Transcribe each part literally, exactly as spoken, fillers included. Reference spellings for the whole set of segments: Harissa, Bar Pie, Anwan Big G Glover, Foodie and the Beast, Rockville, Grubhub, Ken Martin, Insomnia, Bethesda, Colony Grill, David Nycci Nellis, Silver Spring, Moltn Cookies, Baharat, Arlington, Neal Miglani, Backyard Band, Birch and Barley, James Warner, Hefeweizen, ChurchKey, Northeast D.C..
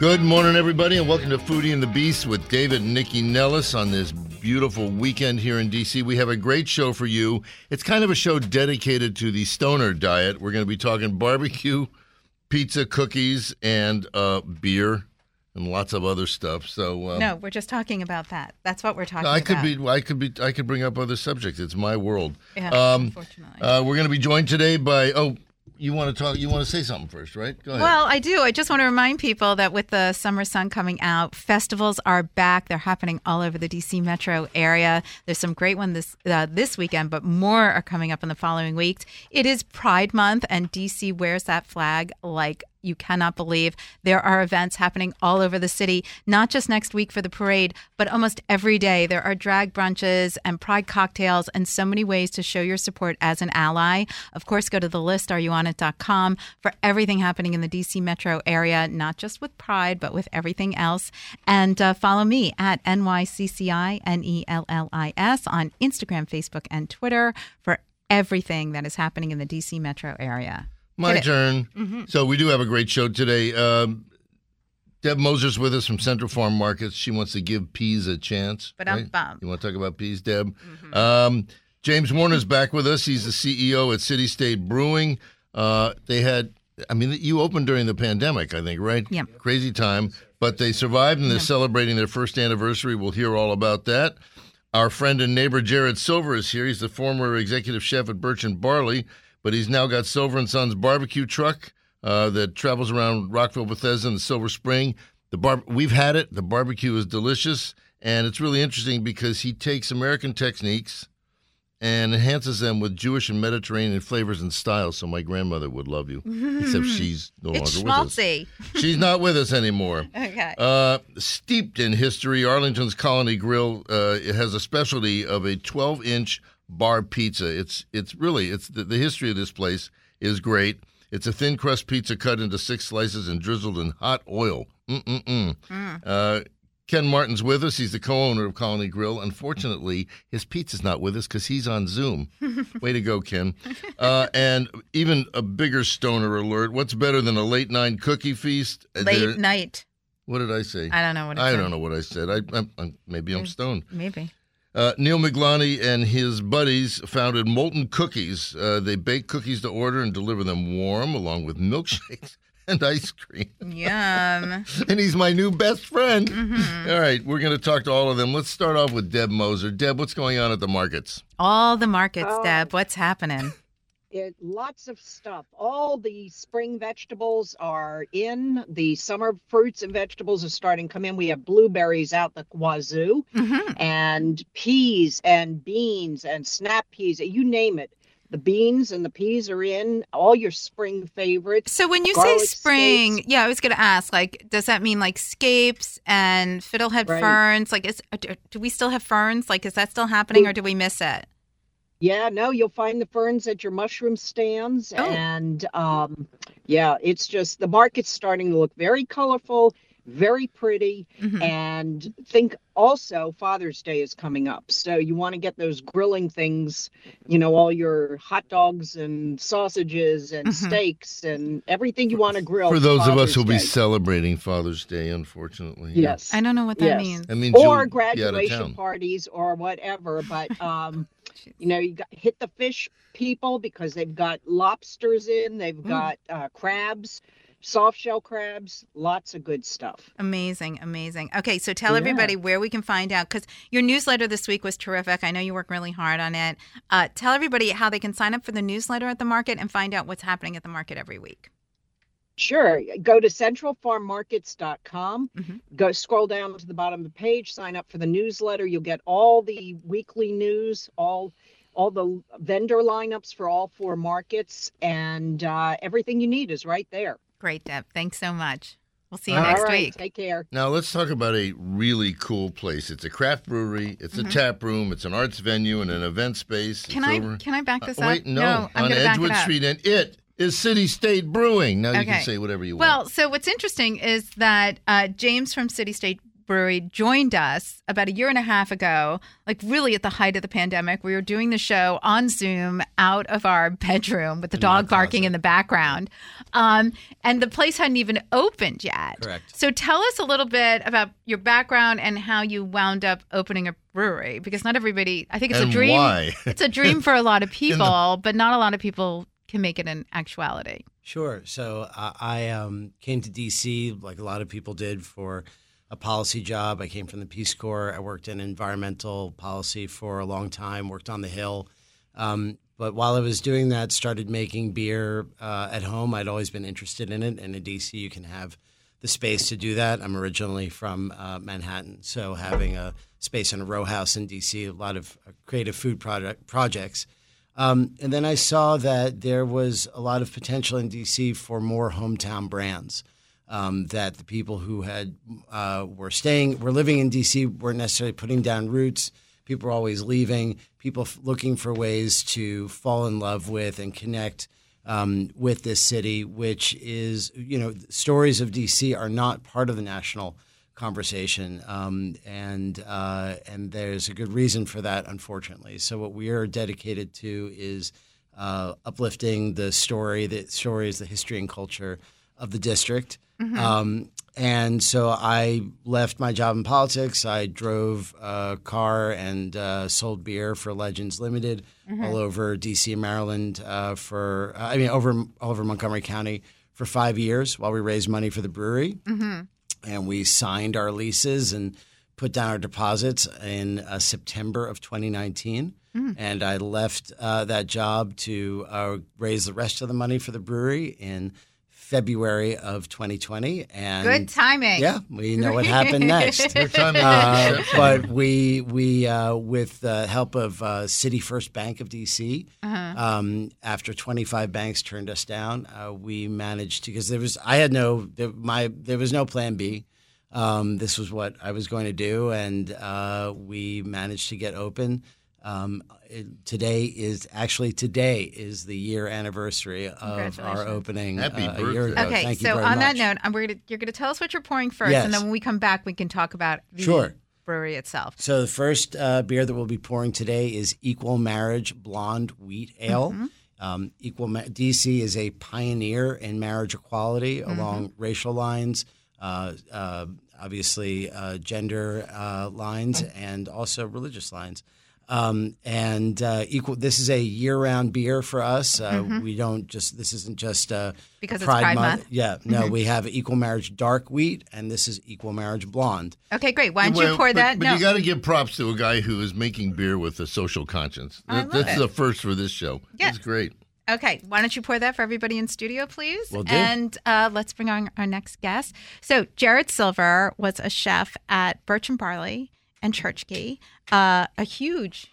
Good morning, everybody, and welcome to Foodie and the Beast with David Nycci Nellis on this beautiful weekend here in D C. We have a great show for you. It's kind of a show dedicated to the stoner diet. We're going to be talking barbecue, pizza, cookies, and uh, beer. And lots of other stuff. So um, no, we're just talking about that. That's what we're talking. I could about. be, I could be, I could bring up other subjects. It's my world. Yeah, um, unfortunately. Uh, we're going to be joined today by. Oh, you want to talk? You want to say something first, right? Go ahead. Well, I do. I just want to remind people that with the summer sun coming out, festivals are back. They're happening all over the D C metro area. There's some great ones this uh, this weekend, but more are coming up in the following weeks. It is Pride Month, and D C wears that flag like. You cannot believe there are events happening all over the city, not just next week for the parade, but almost every day. There are drag brunches and pride cocktails and so many ways to show your support as an ally. Of course, go to the list, are you on it dot com, for everything happening in the D C metro area, not just with pride, but with everything else. And uh, follow me at N Y C C I N E L L I S on Instagram, Facebook, and Twitter for everything that is happening in the D C metro area. My turn. Mm-hmm. So we do have a great show today. Um, Deb Moser's with us from Central Farm Markets. She wants to give peas a chance. But I'm right? bummed. You want to talk about peas, Deb? Mm-hmm. Um, James Warner's back with us. He's the C E O at City-State Brewing. Uh, they had, I mean, you opened during the pandemic, I think, right? Yeah. Crazy time. But they survived, and they're yeah. celebrating their first anniversary. We'll hear all about that. Our friend and neighbor Jarrad Silver is here. He's the former executive chef at Birch and Barley. But he's now got Silver and Sons barbecue truck uh, that travels around Rockville, Bethesda, and Silver Spring. The bar- We've had it. The barbecue is delicious, and it's really interesting because he takes American techniques and enhances them with Jewish and Mediterranean flavors and styles. So my grandmother would love you, mm-hmm. except she's no it's longer schmaltzy. with us. She's not with us anymore. Okay. Uh, steeped in history, Arlington's Colony Grill uh, it has a specialty of a twelve-inch bar pizza. It's it's really it's the, the history of this place is great. It's a thin crust pizza cut into six slices and drizzled in hot oil. Mm-mm-mm. Mm. Uh, Ken Martin's with us. He's the co-owner of Colony Grill. Unfortunately, his pizza's not with us because he's on Zoom. Way to go, Ken. Uh, and even a bigger stoner alert. What's better than a late night cookie feast? Late They're, night. What did I say? I don't know what I said. I don't know what I said. I, I, I maybe I'm stoned. Maybe. Uh, Neal Miglani and his buddies founded Moltn Cookies. Uh, they bake cookies to order and deliver them warm, along with milkshakes and ice cream. Yum. And he's my new best friend. Mm-hmm. All right, we're going to talk to all of them. Let's start off with Deb Moser. Deb, what's going on at the markets? All the markets, oh. Deb. What's happening? It, lots of stuff. All the spring vegetables are in. The summer fruits and vegetables are starting to come in. We have blueberries out the wazoo, mm-hmm. and peas and beans and snap peas. You name it. The beans and the peas are in. All your spring favorites. So when you say spring, scapes. yeah, I was going to ask, like, does that mean like scapes and fiddlehead right. ferns? Like, is do we still have ferns? Like, is that still happening, or do we miss it? Yeah, no, you'll find the ferns at your mushroom stands. Oh. And um, yeah, it's just the market's starting to look very colorful, very pretty. Mm-hmm. And think also Father's Day is coming up. So you want to get those grilling things, you know, all your hot dogs and sausages and mm-hmm. steaks and everything you want to grill. For those Father's of us who'll Day. be celebrating Father's Day, unfortunately. Yes. Yeah. I don't know what that yes. means. I mean, or graduation parties or whatever. But, um, you know, you got, hit the fish people because they've got lobsters in, they've mm. got uh, crabs. Soft shell crabs, lots of good stuff. Amazing, amazing. Okay, so tell yeah. everybody where we can find out, because your newsletter this week was terrific. I know you work really hard on it. Uh, tell everybody how they can sign up for the newsletter at the market and find out what's happening at the market every week. Sure. Go to central farm markets dot com. Mm-hmm. Go scroll down to the bottom of the page, sign up for the newsletter. You'll get all the weekly news, all all the vendor lineups for all four markets, and uh, everything you need is right there. Great, Deb. Thanks so much. We'll see you All next right. week. Take care. Now let's talk about a really cool place. It's a craft brewery. It's mm-hmm. a tap room. It's an arts venue and an event space. Can it's I over. can I back this uh, up? Wait, no. no I'm on Edgewood back it Street, and it is City-State Brewing. Now okay. you can say whatever you well, want. Well, so what's interesting is that uh, James from City-State Brewery joined us about a year and a half ago, like really at the height of the pandemic. We were doing the show on Zoom out of our bedroom with the in dog barking in the background. Um, and the place hadn't even opened yet. Correct. So tell us a little bit about your background and how you wound up opening a brewery, because not everybody, I think it's and a dream. Why? It's a dream for a lot of people, the- but not a lot of people can make it an actuality. Sure. So uh, I um, came to D C like a lot of people did for a policy job. I came from the Peace Corps. I worked in environmental policy for a long time, worked on the Hill. Um, but while I was doing that, started making beer uh, at home. I'd always been interested in it. And in D C, you can have the space to do that. I'm originally from uh, Manhattan. So having a space in a row house in D C, a lot of creative food product projects. Um, and then I saw that there was a lot of potential in D C for more hometown brands. Um, that the people who had uh, were staying, were living in D C weren't necessarily putting down roots. People were always leaving. People f- looking for ways to fall in love with and connect um, with this city, which is, you know, stories of D C are not part of the national conversation, um, and uh, and there's a good reason for that, unfortunately. So what we are dedicated to is uh, uplifting the story, the stories, the history and culture of the district. Mm-hmm. Um, and so I left my job in politics. I drove a car and uh, sold beer for Legends Limited mm-hmm. all over D C and Maryland uh, for – I mean over all over Montgomery County for five years while we raised money for the brewery. Mm-hmm. And we signed our leases and put down our deposits in uh, September of twenty nineteen. Mm. And I left uh, that job to uh, raise the rest of the money for the brewery in – February of twenty twenty, and good timing. Yeah, we know what happened next. uh, but we we uh, with the help of uh, City First Bank of D C, uh-huh. um, after twenty-five banks turned us down, uh, we managed to because there was I had no there, my there was no plan B. Um, this was what I was going to do, and uh, we managed to get open. Um, today is actually today is the year anniversary of our opening uh, a year ago. Okay, Thank so you very on much. That note, we're gonna, you're going to tell us what you're pouring first, yes. and then when we come back, we can talk about the sure. brewery itself. So the first uh, beer that we'll be pouring today is Equal Marriage Blonde Wheat Ale. Mm-hmm. Um, Equal Ma- D C is a pioneer in marriage equality mm-hmm. along racial lines, uh, uh, obviously uh, gender uh, lines, and also religious lines. Um, and, uh, equal, this is a year round beer for us. Uh, mm-hmm. we don't just, this isn't just, uh, because Pride, it's Pride Month. Month. Yeah. No, mm-hmm. we have Equal Marriage Dark Wheat and this is Equal Marriage Blonde. Okay, great. Why don't well, you pour but, that? But no. You got to give props to a guy who is making beer with a social conscience. Oh, that, that's it. The first for this show. Yeah. It's great. Okay. Why don't you pour that for everybody in studio, please? Will do. And uh, let's bring on our next guest. So Jarrad Silver was a chef at Birch and Barley and ChurchKey, uh, a huge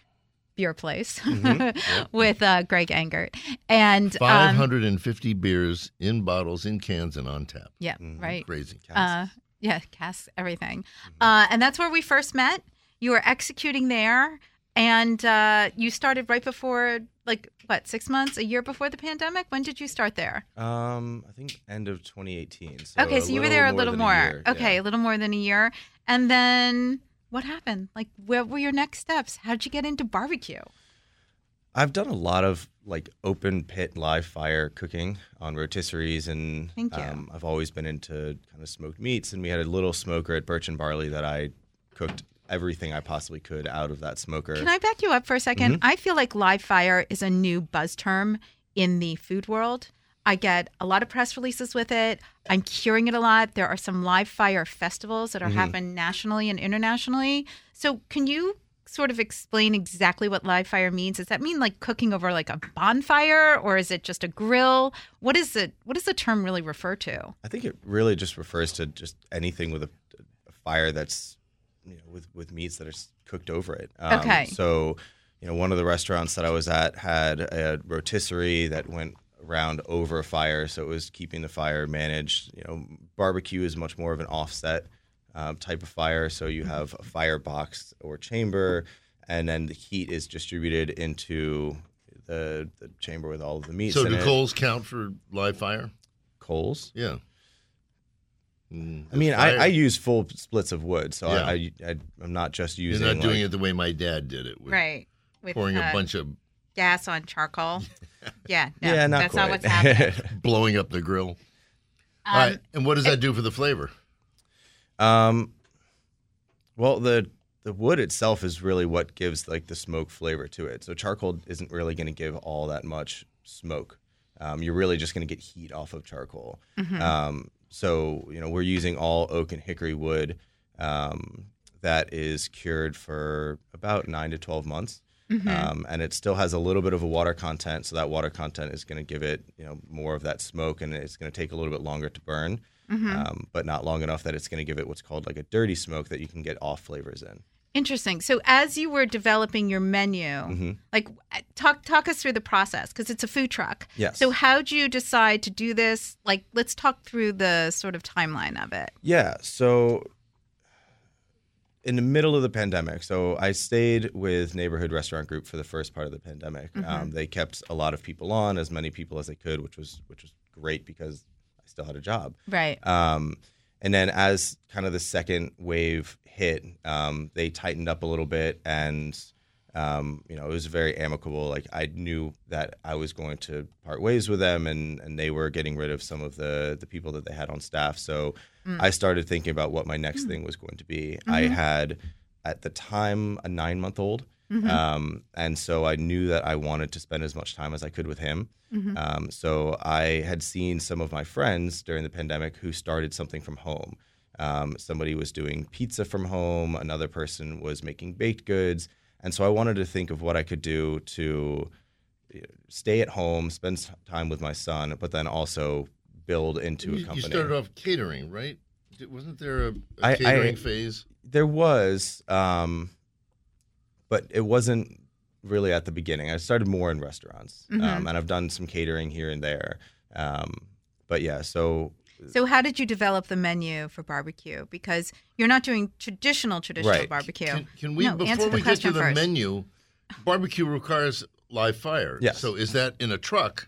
beer place mm-hmm. yep. with uh, Greg Engert. And five hundred fifty um, beers in bottles, in cans, and on tap. Yeah, mm-hmm. right. Crazy. Casks. Uh, yeah, casks, everything. Mm-hmm. Uh, and that's where we first met. You were executing there, and uh, you started right before, like, what, six months, a year before the pandemic? When did you start there? Um, I think end of twenty eighteen. So okay, so you were there a little more. A year, okay, yeah. a little more than a year. And then... what happened? Like, what were your next steps? How did you get into barbecue? I've done a lot of, like, open pit, live fire cooking on rotisseries. And Thank you. Um, I've always been into kind of smoked meats. And we had a little smoker at Birch and Barley that I cooked everything I possibly could out of that smoker. Can I back you up for a second? Mm-hmm. I feel like live fire is a new buzz term in the food world. I get a lot of press releases with it. I'm curing it a lot. There are some live fire festivals that are mm-hmm. happening nationally and internationally. So can you sort of explain exactly what live fire means? Does that mean like cooking over like a bonfire or is it just a grill? What is it? What does the term really refer to? I think it really just refers to just anything with a, a fire that's, you know, with, with meats that are cooked over it. Um, okay. So, you know, one of the restaurants that I was at had a rotisserie that went around over a fire, so it was keeping the fire managed. You know, barbecue is much more of an offset um, type of fire, so you have a firebox or chamber, and then the heat is distributed into the, the chamber with all of the meats. So do coals count for live fire? Coals? Yeah. Mm, I mean, I, I use full splits of wood, so yeah. I, I, I'm not just using... You're not doing like, it the way my dad did it. With right. With pouring uh, a bunch of... Gas on charcoal. Yeah. No, yeah, not That's quite. Not what's happening. Blowing up the grill. Um, All right. And what does that do for the flavor? Um. Well, the the wood itself is really what gives like the smoke flavor to it. So charcoal isn't really going to give all that much smoke. Um, you're really just going to get heat off of charcoal. Mm-hmm. Um, so, you know, we're using all oak and hickory wood um, that is cured for about nine to twelve months. Mm-hmm. Um, and it still has a little bit of a water content, so that water content is going to give it, you know, more of that smoke, and it's going to take a little bit longer to burn, mm-hmm. um, but not long enough that it's going to give it what's called like a dirty smoke that you can get off flavors in. Interesting. So as you were developing your menu, mm-hmm. like talk talk us through the process, because it's a food truck. Yes. So how'd you decide to do this? Like, let's talk through the sort of timeline of it. Yeah. So. In the middle of the pandemic, so I stayed with Neighborhood Restaurant Group for the first part of the pandemic. Mm-hmm. Um, they kept a lot of people on, as many people as they could, which was which was great because I still had a job. Right. Um, and then as kind of the second wave hit, um, they tightened up a little bit, and um, you know, it was very amicable. Like, I knew that I was going to part ways with them, and, and they were getting rid of some of the, the people that they had on staff. So mm. I started thinking about what my next mm. thing was going to be. Mm-hmm. I had, at the time, a nine-month-old. Mm-hmm. Um, and so I knew that I wanted to spend as much time as I could with him. Mm-hmm. Um, so I had seen some of my friends during the pandemic who started something from home. Um, somebody was doing pizza from home. Another person was making baked goods. And so I wanted to think of what I could do to stay at home, spend time with my son, but then also build into you, a company. You started off catering, right? Wasn't there a, a I, catering I, phase? There was, um, but it wasn't really at the beginning. I started more in restaurants, mm-hmm. um, and I've done some catering here and there. Um, but yeah, so... So how did you develop the menu for barbecue? Because you're not doing traditional, traditional right. barbecue. Can, can we, no, before we get to the first. menu, barbecue requires live fire. Yes. So is that in a truck?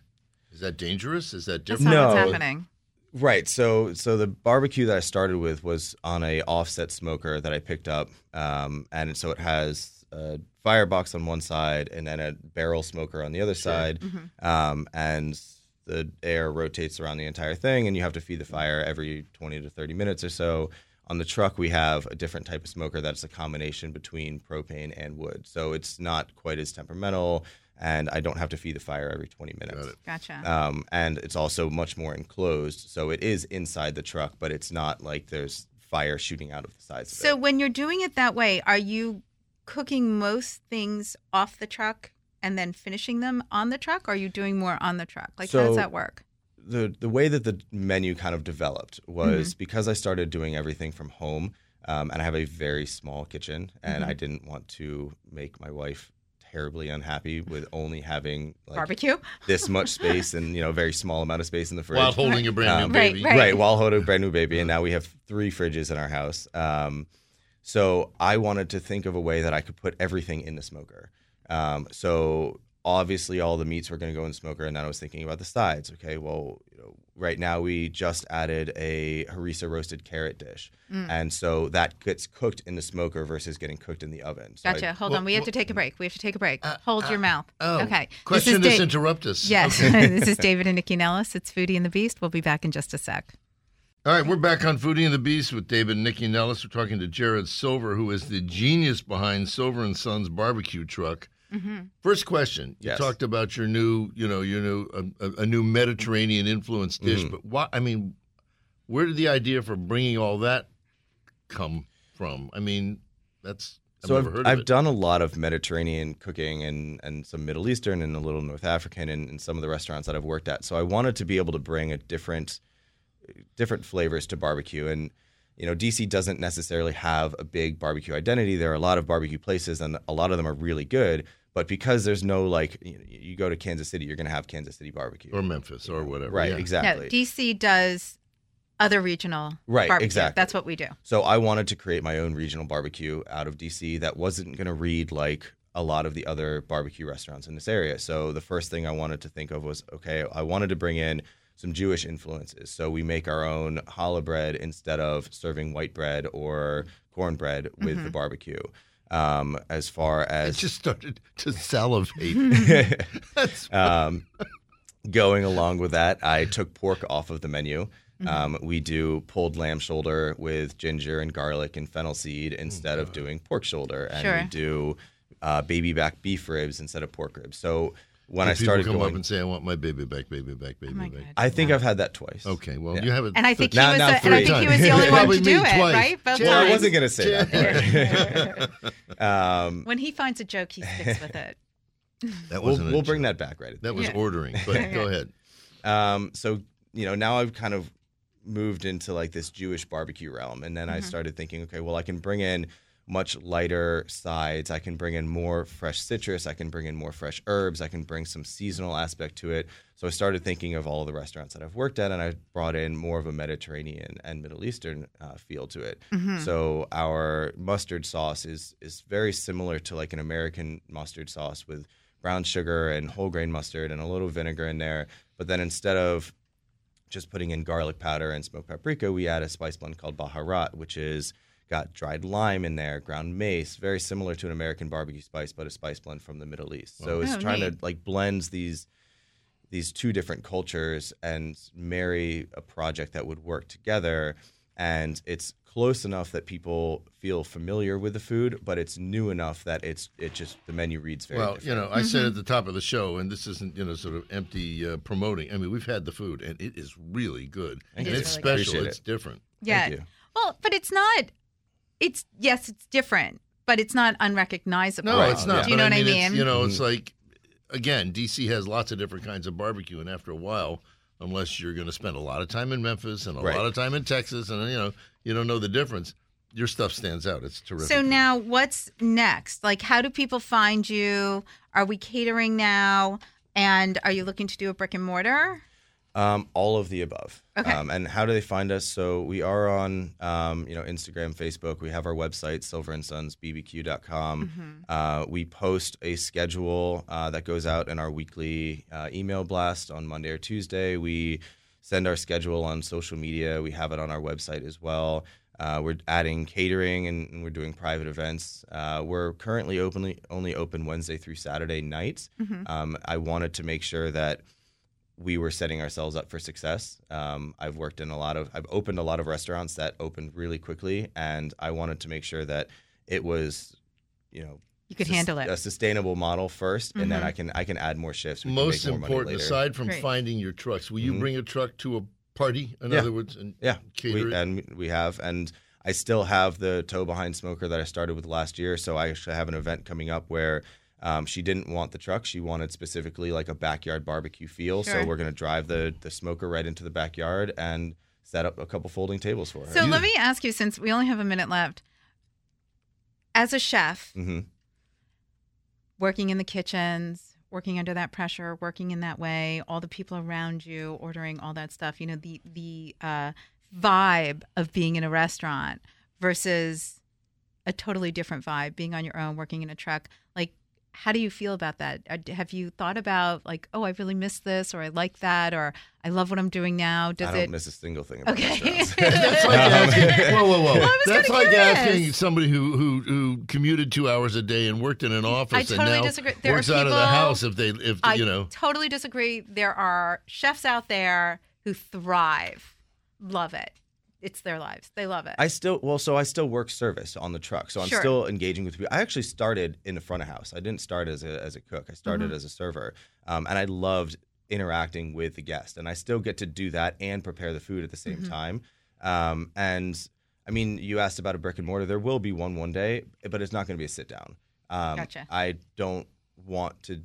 Is that dangerous? Is that different? That's not no. what's happening. Right. So so the barbecue that I started with was on a offset smoker that I picked up. Um, and so it has a firebox on one side and then a barrel smoker on the other sure. side. Mm-hmm. Um, and... The air rotates around the entire thing, and you have to feed the fire every twenty to thirty minutes or so. On the truck, we have a different type of smoker that's a combination between propane and wood. So it's not quite as temperamental, and I don't have to feed the fire every twenty minutes. Gotcha. Um, and it's also much more enclosed. So it is inside the truck, but it's not like there's fire shooting out of the sides of it. So when you're doing it that way, are you cooking most things off the truck and then finishing them on the truck, or are you doing more on the truck? Like, so how does that work? The the way that the menu kind of developed was mm-hmm. because I started doing everything from home, um, and I have a very small kitchen, and mm-hmm. I didn't want to make my wife terribly unhappy with only having like, barbecue this much space and, you know, a very small amount of space in the fridge. While holding right. a brand um, new baby. Right, right. right, while holding a brand new baby, and now we have three fridges in our house. Um, so I wanted to think of a way that I could put everything in the smoker. Um, so obviously all the meats were going to go in the smoker, and then I was thinking about the sides. Okay, well, you know, right now we just added a harissa roasted carrot dish, mm. and so that gets cooked in the smoker versus getting cooked in the oven. So gotcha. I, Hold well, on, we well, have to take a break. We have to take a break. Uh, Hold uh, your mouth. Oh, okay. Question this, is da- this interrupt us. Yes, okay. This is David and Nycci Nellis. It's Foodie and the Beast. We'll be back in just a sec. All right, we're back on Foodie and the Beast with David and Nycci Nellis. We're talking to Jarrad Silver, who is the genius behind Silver and Sons barbecue truck. Mm-hmm. First question: yes. You talked about your new, you know, your new a, a new Mediterranean influenced dish, mm-hmm. but why? I mean, where did the idea for bringing all that come from? I mean, that's I've so never I've, heard of I've it. done a lot of Mediterranean cooking and and some Middle Eastern and a little North African in, in some of the restaurants that I've worked at. So I wanted to be able to bring a different. different flavors to barbecue. And, you know, D C doesn't necessarily have a big barbecue identity. There are a lot of barbecue places, and a lot of them are really good, But because there's no, like, you, you go to Kansas City, you're going to have Kansas City barbecue. Or Memphis or whatever. Right, yeah. Exactly. No, D C does other regional right, barbecue. Exactly. That's what we do. So I wanted to create my own regional barbecue out of D C that wasn't going to read like a lot of the other barbecue restaurants in this area. So the first thing I wanted to think of was, okay, I wanted to bring in some Jewish influences. So we make our own challah bread instead of serving white bread or cornbread with mm-hmm. the barbecue. Um, as far as I just started to salivate. um, going along with that, I took pork off of the menu. Mm-hmm. Um, we do pulled lamb shoulder with ginger and garlic and fennel seed instead oh, of doing pork shoulder, and sure. we do uh, baby back beef ribs instead of pork ribs. So when and I started going, people come up and say, "I want my baby back, baby back, baby oh back." I think wow. I've had that twice. Okay, well yeah. you haven't. And I think, now, was now the, and I think he was the only one to do it, twice. Right? Both well, times. I wasn't gonna say that. um, when he finds a joke, he sticks with it. That wasn't. We'll, we'll bring that back, right? That was yeah. ordering. But go ahead. Um, so you know, now I've kind of moved into like this Jewish barbecue realm, and then mm-hmm. I started thinking, okay, well, I can bring in much lighter sides. I can bring in more fresh citrus. I can bring in more fresh herbs. I can bring some seasonal aspect to it. So I started thinking of all of the restaurants that I've worked at, and I brought in more of a Mediterranean and Middle Eastern uh, feel to it. Mm-hmm. So our mustard sauce is is very similar to like an American mustard sauce with brown sugar and whole grain mustard and a little vinegar in there. But then instead of just putting in garlic powder and smoked paprika, we add a spice blend called Baharat, which is got dried lime in there, ground mace, very similar to an American barbecue spice, but a spice blend from the Middle East. Wow. So it's oh, trying neat. to like blend these these two different cultures and marry a project that would work together. And it's close enough that people feel familiar with the food, but it's new enough that it's it just the menu reads very well, different. you know, I mm-hmm. said at the top of the show, and this isn't, you know, sort of empty uh, promoting. I mean, we've had the food, and it is really good. Thank and you. It's really special. Good. It's different. Yeah. Thank you. Well, but it's not – it's – yes, it's different, but it's not unrecognizable. No, it's not. Do you but know I what mean, I mean? You know, it's like – again, D C has lots of different kinds of barbecue, and after a while – unless you're going to spend a lot of time in Memphis and a right. lot of time in Texas and, you know, you don't know the difference. Your stuff stands out. It's terrific. So now what's next? Like, how do people find you? Are we catering now? And are you looking to do a brick and mortar? Um, all of the above. Okay. Um, and how do they find us? So we are on, um, you know, Instagram, Facebook. We have our website, silver and sons b b q dot com. Mm-hmm. Uh, we post a schedule uh, that goes out in our weekly uh, email blast on Monday or Tuesday. We send our schedule on social media. We have it on our website as well. Uh, we're adding catering, and, and we're doing private events. Uh, we're currently openly only open Wednesday through Saturday nights. Mm-hmm. Um, I wanted to make sure that we were setting ourselves up for success. Um, I've worked in a lot of, I've opened a lot of restaurants that opened really quickly, and I wanted to make sure that it was, you know, you could sus- handle it. A sustainable model first, mm-hmm. and then I can I can add more shifts. We Most can make more important, money later. Aside from Great. finding your trucks, will you mm-hmm. bring a truck to a party? In yeah. other words, and yeah, cater we, it? And we have, and I still have the tow behind smoker that I started with last year. So I actually have an event coming up where. Um, she didn't want the truck. She wanted specifically like a backyard barbecue feel. Sure. So we're going to drive the, the smoker right into the backyard and set up a couple folding tables for her. So yeah. let me ask you, since we only have a minute left, as a chef, mm-hmm. working in the kitchens, working under that pressure, working in that way, all the people around you, ordering all that stuff, you know, the, the uh, vibe of being in a restaurant versus a totally different vibe, being on your own, working in a truck, like, how do you feel about that? Have you thought about like, oh, I really miss this, or I like that, or I love what I'm doing now? Does I don't it... miss a single thing about okay. restaurants. That's like asking, whoa, whoa, whoa. Well, That's like curious. asking somebody who, who who commuted two hours a day and worked in an office I and totally now disagree. There works people, out of the house if they, if I you know. totally disagree. There are chefs out there who thrive, love it. It's their lives. They love it. I still, well, so I still work service on the truck. So I'm sure. still engaging with people. I actually started in the front of house. I didn't start as a as a cook. I started mm-hmm. as a server. Um, and I loved interacting with the guest. And I still get to do that and prepare the food at the same mm-hmm. time. Um, and I mean, you asked about a brick and mortar. There will be one one day, but it's not going to be a sit down. Um, gotcha. I don't want to.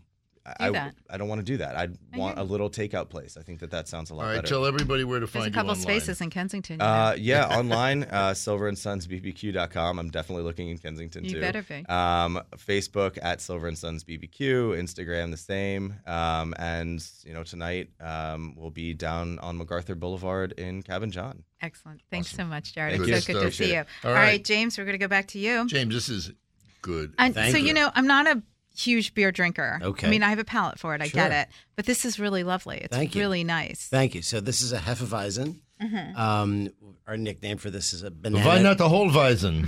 I, I, I don't want to do that. I'd I want a little takeout place. I think that that sounds a lot better. All right, better. Tell everybody where to There's find you There's a couple you online. Spaces in Kensington. Uh, yeah, online, uh, silver and sons b b q dot com. I'm definitely looking in Kensington, you too. You better be. Um, Facebook, at Silver and Sons B B Q. Instagram, the same. Um, and, you know, tonight um, we'll be down on MacArthur Boulevard in Cabin John. Excellent. Thanks awesome. so much, Jarrad. Thank it's you. so good Appreciate to see you. It. All right. All right, James, we're going to go back to you. James, this is good. And, Thank so, you. you know, I'm not a... huge beer drinker. Okay. I mean, I have a palate for it. I sure. get it. But this is really lovely. It's Thank really you. nice. Thank you. So this is a Hefeweizen. Mm-hmm. Um, our nickname for this is a banana. Why not the whole Weizen?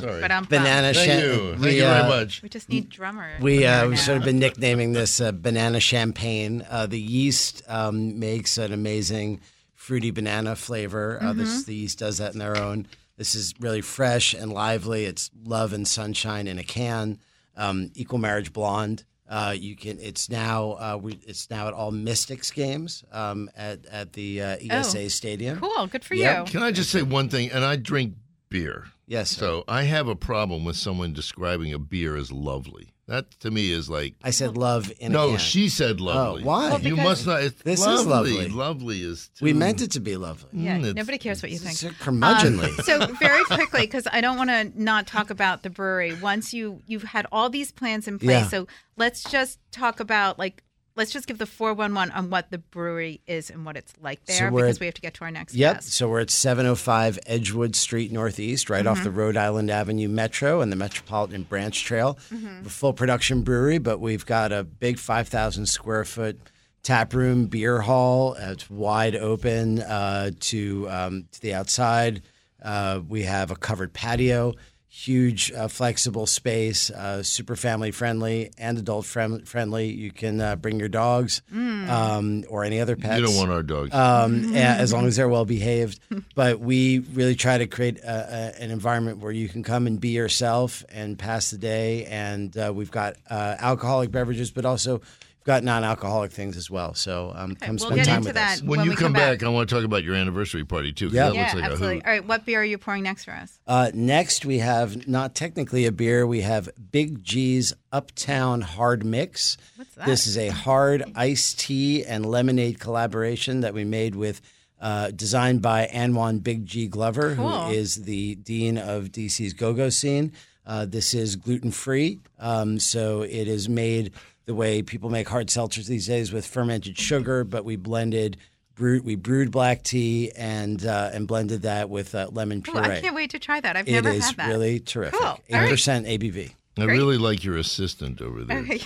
Sorry. But I'm banana Thank cha- you. Thank we, you very much. Uh, we just need drummers. We, uh, we've sort of been nicknaming this uh, banana champagne. Uh, the yeast um, makes an amazing fruity banana flavor. Uh, mm-hmm. this, the yeast does that on their own. This is really fresh and lively. It's love and sunshine in a can. Um, Equal Marriage Blonde. Uh, you can. It's now. Uh, we, it's now at all Mystics games um, at at the uh, E S A oh, Stadium. Cool. Good for yep. you. Can I just say one thing? And I drink beer. Yes. Sir. So I have a problem with someone describing a beer as lovely. That to me is like I said love in no, a No, she said lovely. Oh, why? Well, you must not it's This lovely. is lovely. Lovely is too. We meant it to be lovely. Yeah, mm, nobody cares what you think. It's curmudgeonly. Um, so very quickly, because I don't want to not talk about the brewery. Once you you've had all these plans in place, yeah. so let's just talk about like Let's just give the four one one on what the brewery is and what it's like there, so because at, we have to get to our next Yep. guest. So we're at seven oh five Edgewood Street Northeast, right mm-hmm. off the Rhode Island Avenue Metro and the Metropolitan Branch Trail. Mm-hmm. We're a full production brewery, but we've got a big five thousand square foot tap room, beer hall. It's wide open uh, to, um, to the outside. Uh, we have a covered patio. Huge, uh, flexible space, uh, super family friendly and adult fr- friendly. You can uh, bring your dogs mm. um, or any other pets. You don't want our dogs. Um, mm. As long as they're well behaved. But we really try to create a, a, an environment where you can come and be yourself and pass the day. And uh, we've got uh, alcoholic beverages, but also we've got non-alcoholic things as well. So um, okay. come we'll spend time with us. When, when you come, come back, back, I want to talk about your anniversary party too. Yeah, that yeah looks like absolutely. A hoot. All right, what beer are you pouring next for us? Uh, next we have. Not technically a beer. We have Big G's Uptown Hard Mix. What's that? This is a hard iced tea and lemonade collaboration that we made with, uh, designed by Anwan Big G Glover, cool. who is the dean of D C's go-go scene. Uh, this is gluten-free, um, so it is made the way people make hard seltzers these days with fermented sugar, but we blended. Brewed, we brewed black tea and uh, and blended that with uh, lemon puree. Ooh, I can't wait to try that. I've never had that. It is really terrific. Cool. eight percent right. A B V. I Great. really like your assistant over there. Okay,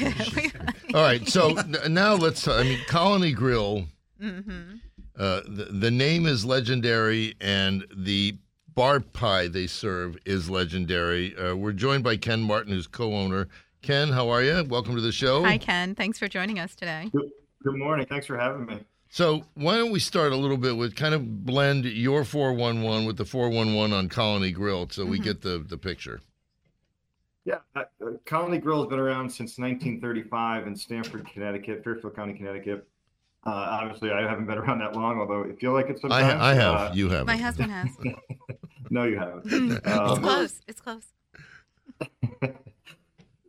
yeah. All right, so now let's talk. I mean, Colony Grill, mm-hmm. uh, the, the name is legendary, and the bar pie they serve is legendary. Uh, we're joined by Ken Martin, who's co-owner. Ken, how are you? Welcome to the show. Hi, Ken. Thanks for joining us today. Good, good morning. Thanks for having me. So why don't we start a little bit with kind of blend your four one one with the four one one on Colony Grill so we mm-hmm. get the, the picture. Yeah, uh, Colony Grill has been around since nineteen thirty-five in Stamford, Connecticut, Fairfield County, Connecticut. Uh, obviously, I haven't been around that long, although I feel like it's sometimes. I, I have. Uh, you haven't. My husband has. No, you haven't. Um, it's close. It's close.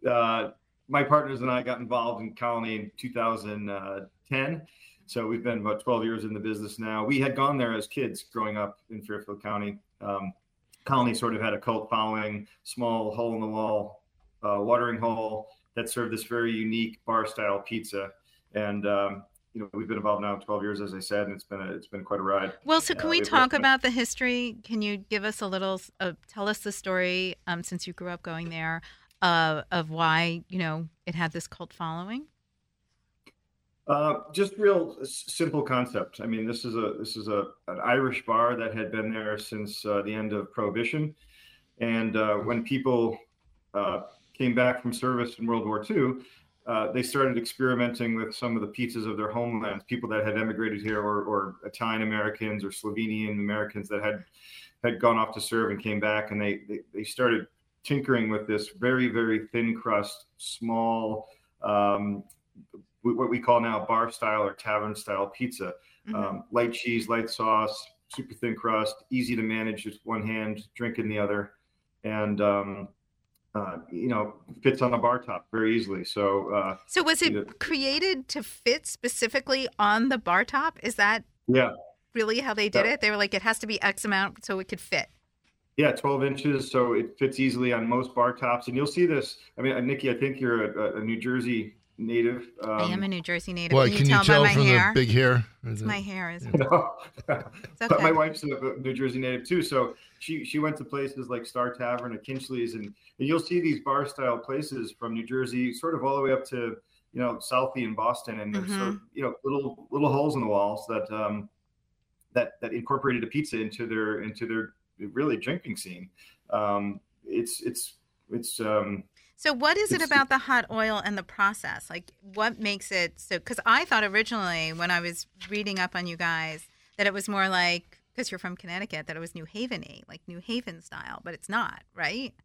uh, my partners and I got involved in Colony in two thousand ten. So we've been about twelve years in the business now. We had gone there as kids growing up in Fairfield County. Um, Colony sort of had a cult following, small hole-in-the-wall uh, watering hole that served this very unique bar-style pizza. And um, you know, we've been involved now twelve years, as I said, and it's been a, it's been quite a ride. Well, so can uh, we talk about the history? Can you give us a little? Uh, tell us the story um, since you grew up going there uh, of why you know it had this cult following. Uh, just real s- simple concept. I mean, this is a this is a an Irish bar that had been there since uh, the end of Prohibition, and uh, when people uh, came back from service in World War Two, uh, they started experimenting with some of the pizzas of their homeland. People that had emigrated here, or, or Italian Americans, or Slovenian Americans that had had gone off to serve and came back, and they they, they started tinkering with this very very thin crust, small. Um, what we call now bar style or tavern style pizza, mm-hmm. um, light cheese, light sauce, super thin crust, easy to manage with one hand, drink in the other. And um, uh, you know, fits on a bar top very easily. So, uh, so was it you know, created to fit specifically on the bar top? Is that yeah. really how they did yeah. it? They were like, it has to be X amount so it could fit. Yeah, twelve inches, so it fits easily on most bar tops. And you'll see this. I mean, Nikki, I think you're a, a New Jersey native. Um, I am a New Jersey native. Well, can, can you tell, tell by my from hair? The big hair? It's it... my hair, isn't it? No. Okay. But my wife's a New Jersey native, too. So she, she went to places like Star Tavern and Kinchley's. And, and you'll see these bar-style places from New Jersey sort of all the way up to, you know, Southie and Boston. And there's mm-hmm. sort of, you know, little little holes in the walls that um, that that incorporated a pizza into their into their really drinking scene. Um, it's, it's, it's, um, so what is it about the hot oil and the process? Like what makes it so, cause I thought originally when I was reading up on you guys that it was more like, cause you're from Connecticut, that it was New Haven-y, like New Haven style, but it's not, right?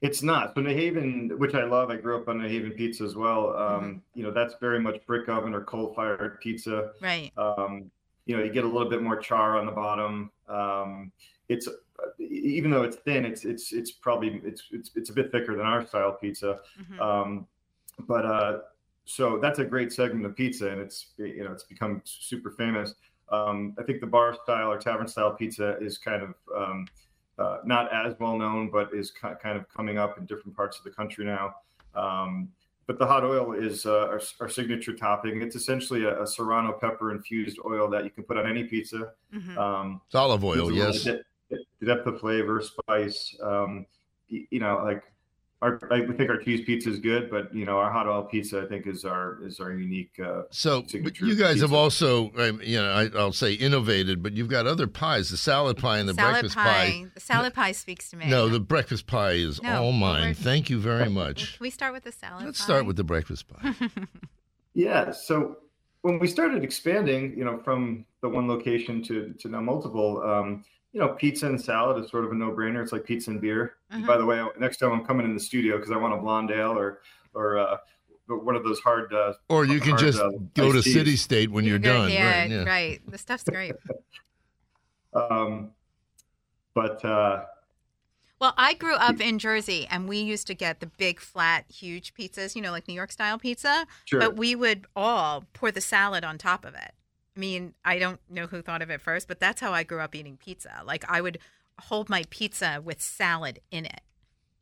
It's not. So New Haven, which I love, I grew up on New Haven pizza as well. Um, mm-hmm. You know, that's very much brick oven or coal fired pizza. Right. Um, you know, you get a little bit more char on the bottom. Um, It's even though it's thin, it's it's it's probably it's it's it's a bit thicker than our style pizza, mm-hmm. um, but uh, so that's a great segment of pizza, and it's you know it's become super famous. Um, I think the bar style or tavern style pizza is kind of um, uh, not as well known, but is ca- kind of coming up in different parts of the country now. Um, but the hot oil is uh, our, our signature topping. It's essentially a, a serrano pepper infused oil that you can put on any pizza. Mm-hmm. Um, it's olive oil, yes. Really the depth of flavor, spice, um, you know, like our, I think our cheese pizza is good, but you know, our hot oil pizza, I think is our, is our unique. Uh, so but you guys pizza. Have also, you know, I, I'll say innovated, but you've got other pies, the salad pie and the salad breakfast pie. pie. The salad pie speaks to me. No, the breakfast pie is no, all mine. Thank you very much. Can we start with the salad Let's pie? start with the breakfast pie. Yeah. So when we started expanding, you know, from the one location to, to now multiple, um, you know, pizza and salad is sort of a no-brainer. It's like pizza and beer. Uh-huh. By the way, next time I'm coming in the studio because I want a blonde ale or or uh, one of those hard. Uh, or you can hard, just uh, go to City-State when you're, you're done. Yeah, right, yeah. right. The stuff's great. um, but. Uh, well, I grew up in Jersey, and we used to get the big, flat, huge pizzas. You know, like New York style pizza. Sure. But we would all pour the salad on top of it. I mean, I don't know who thought of it first, but that's how I grew up eating pizza. Like I would hold my pizza with salad in it.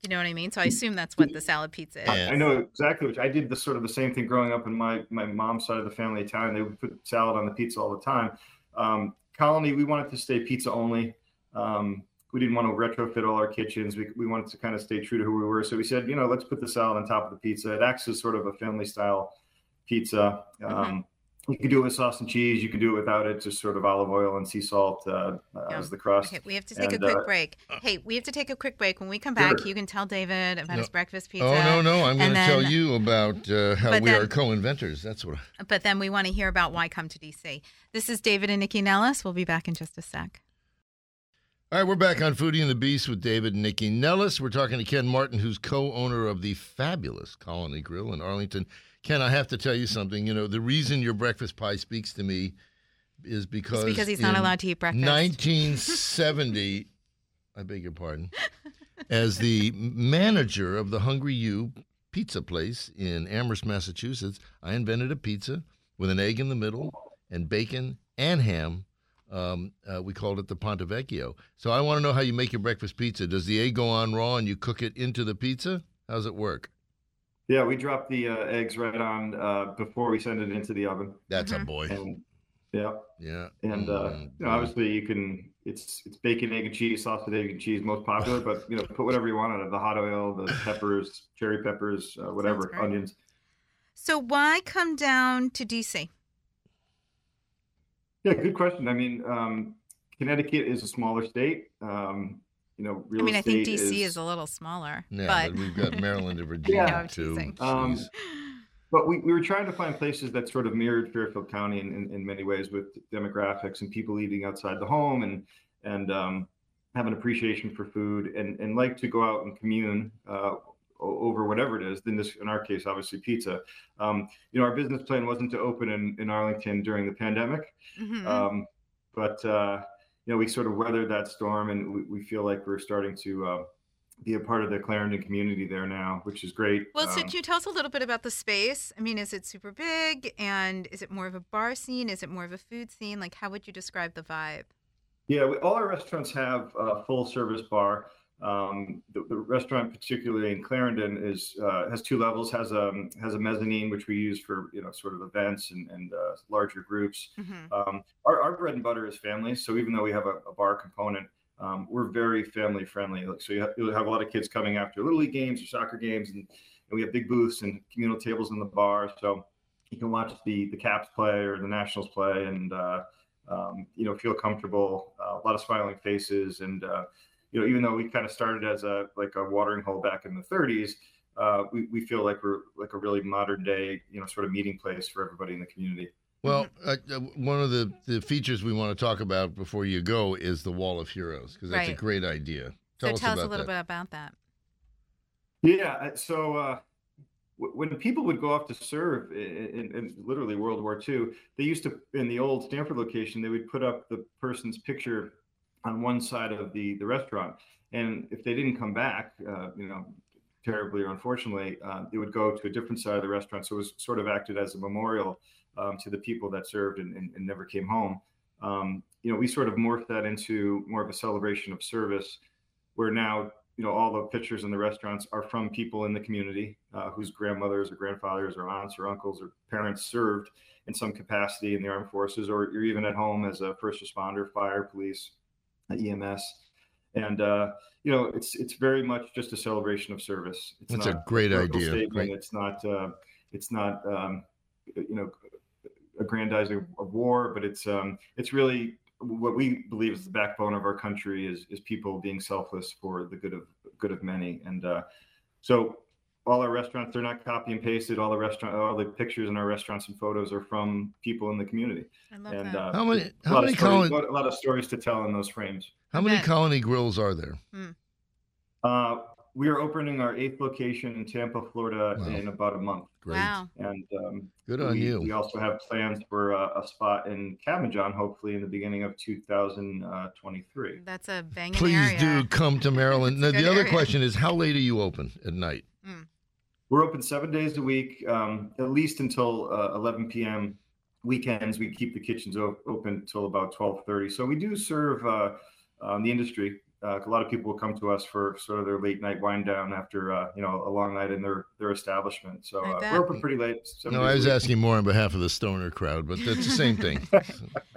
You know what I mean? So I assume that's what the salad pizza is. I know exactly what I did. The sort of the same thing growing up in my, my mom's side of the family Italian. They would put salad on the pizza all the time. Um, Colony, we wanted to stay pizza only. Um, we didn't want to retrofit all our kitchens. We we wanted to kind of stay true to who we were. So we said, you know, let's put the salad on top of the pizza. It acts as sort of a family style pizza. Um, mm-hmm. You can do it with sauce and cheese. You can do it without it. Just sort of olive oil and sea salt uh, yeah. as the crust. Okay, we have to take and, a quick uh, break. Hey, we have to take a quick break. When we come back, sure. you can tell David about no. his breakfast pizza. Oh, no, no. I'm going to tell you about uh, how we then, are co-inventors. That's what. I... But then we want to hear about why come to D C. This is David and Nycci Nellis. We'll be back in just a sec. All right, we're back on Foodie and the Beast with David and Nycci Nellis. We're talking to Ken Martin, who's co-owner of the fabulous Colony Grill in Arlington. Ken, I have to tell you something. You know, the reason your breakfast pie speaks to me is because... It's because he's not allowed to eat breakfast. nineteen seventy, I beg your pardon, as the manager of the Hungry You pizza place in Amherst, Massachusetts, I invented a pizza with an egg in the middle and bacon and ham. Um, uh, we called it the Ponte Vecchio. So I want to know how you make your breakfast pizza. Does the egg go on raw and you cook it into the pizza? How does it work? Yeah, we drop the uh, eggs right on uh, before we send it into the oven. That's mm-hmm. a boy. And, yeah. Yeah. And uh, mm-hmm. you know, obviously you can, it's it's bacon, egg, and cheese, sausage, egg, and cheese, most popular, but you know, put whatever you want on it, the hot oil, the peppers, cherry peppers, uh, whatever, onions. So why come down to D C? Yeah, good question. I mean, um, Connecticut is a smaller state. Um You know, real I mean, I think D C is, is a little smaller. Yeah, but... but we've got Maryland and Virginia, yeah, too. Um, but we, we were trying to find places that sort of mirrored Fairfield County in, in, in many ways with demographics and people eating outside the home and and um, have an appreciation for food and, and like to go out and commune uh, over whatever it is. In, this, in our case, obviously, pizza. Um, you know, our business plan wasn't to open in, in Arlington during the pandemic, mm-hmm. um, but... Uh, you know, we sort of weathered that storm and we, we feel like we're starting to uh, be a part of the Clarendon community there now, which is great. Well, so um, can you tell us a little bit about the space? I mean, is it super big, and is it more of a bar scene? Is it more of a food scene? Like, how would you describe the vibe? Yeah, we, all our restaurants have a full service bar. Um, the, the restaurant, particularly in Clarendon, is uh, has two levels. has a has a mezzanine, which we use for you know sort of events and and uh, larger groups. Mm-hmm. Um, our our bread and butter is family, so even though we have a, a bar component, um, we're very family friendly. Like, so you have, you'll have a lot of kids coming after little league games or soccer games, and, and we have big booths and communal tables in the bar, so you can watch the the Caps play or the Nationals play, and uh, um, you know feel comfortable. Uh, a lot of smiling faces and. Uh, You know, even though we kind of started as a like a watering hole back in the thirties, uh, we, we feel like we're like a really modern day, you know, sort of meeting place for everybody in the community. Well, uh, one of the, the features we want to talk about before you go is the Wall of Heroes, because that's right. a great idea. Tell so us tell us a little that. bit about that. Yeah. So uh, w- when people would go off to serve in, in, in literally World War Two, they used to, in the old Stanford location, they would put up the person's picture on one side of the, the restaurant. And if they didn't come back, uh, you know, terribly or unfortunately, uh, it would go to a different side of the restaurant. So it was sort of acted as a memorial um, to the people that served and, and, and never came home. Um, you know, we sort of morphed that into more of a celebration of service, where now, you know, all the pictures in the restaurants are from people in the community uh, whose grandmothers or grandfathers or aunts or uncles or parents served in some capacity in the armed forces, or you're even at home as a first responder, fire, police, E M S, and uh, you know it's it's very much just a celebration of service. It's That's not a great a idea. Great. It's not uh, it's not um, you know aggrandizing of war, but it's um, it's really what we believe is the backbone of our country is is people being selfless for the good of good of many. And uh, so all our restaurants, they're not copy and pasted. All the restaurant, all the pictures in our restaurants and photos are from people in the community. I love and, that. Uh, how many? How many colony? Stories, a lot of stories to tell in those frames. How many Colony Grills are there? Mm. Uh, we are opening our eighth location in Tampa, Florida, wow. in about a month. Great. Wow. And um, good on we, you. We also have plans for uh, a spot in Cabin John, hopefully in the beginning of two thousand twenty-three. That's a banging Please area. do come to Maryland. Now, the area. other question is, how late are you open at night? Mm. We're open seven days a week, um, at least until uh, eleven p.m. Weekends, we keep the kitchens o- open until about twelve thirty. So we do serve uh, um, the industry. Uh, a lot of people will come to us for sort of their late night wind down after uh, you know a long night in their, their establishment. So uh, we're open pretty late. No, I was asking more on behalf of the stoner crowd, but that's the same thing.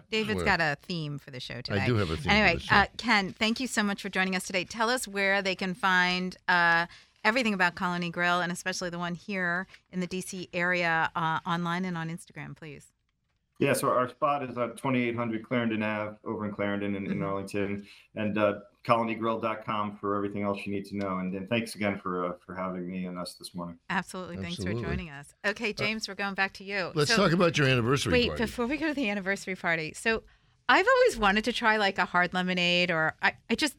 David's got a theme for the show today. I do have a theme. Anyway, for the show. Uh, Ken, thank you so much for joining us today. Tell us where they can find. Uh, Everything about Colony Grill, and especially the one here in the D C area, uh, online and on Instagram, please. Yeah, so our spot is on twenty-eight hundred Clarendon Avenue over in Clarendon and in, in Arlington, and uh, colony grill dot com for everything else you need to know. And, and thanks again for uh, for having me and us this morning. Absolutely. Thanks Absolutely. for joining us. Okay, James, uh, we're going back to you. Let's so, talk about your anniversary wait, party. Wait, before we go to the anniversary party. So I've always wanted to try like a hard lemonade, or I, I just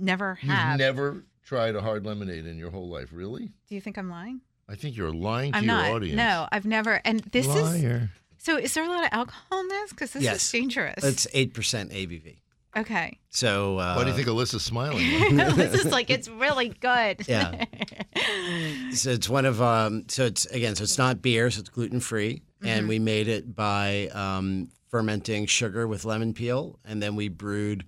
never have. You've never tried a hard lemonade in your whole life, really? Do you think I'm lying? I think you're lying to I'm your not. audience. No, I've never. And this Liar. is so. Is there a lot of alcohol in this? Because this yes. is dangerous. It's eight percent A B V. Okay. So uh, why do you think Alyssa's smiling? Alyssa's like it's really good. Yeah. So it's one of um. So it's again. So it's not beer. So it's gluten free, mm-hmm. and we made it by um fermenting sugar with lemon peel, and then we brewed.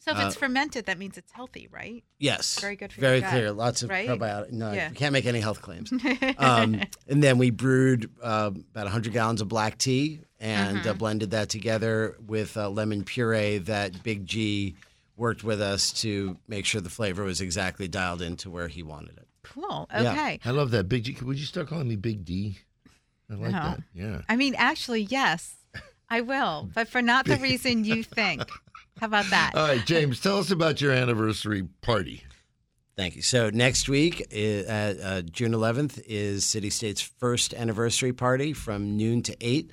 So if it's uh, fermented, that means it's healthy, right? Yes. Very good for Very your gut. Very clear. Lots of right? probiotics. No, yeah. we can't make any health claims. um, and then we brewed uh, about one hundred gallons of black tea and uh-huh. uh, blended that together with uh, lemon puree that Big G worked with us to make sure the flavor was exactly dialed into where he wanted it. Cool. Okay. Yeah. I love that. Big G. Would you start calling me Big D? I like no. that. Yeah. I mean, actually, yes, I will, but for not the reason you think. How about that? All right, James, tell us about your anniversary party. Thank you. So next week, uh, uh, June eleventh, is City-State's first anniversary party from noon to eight.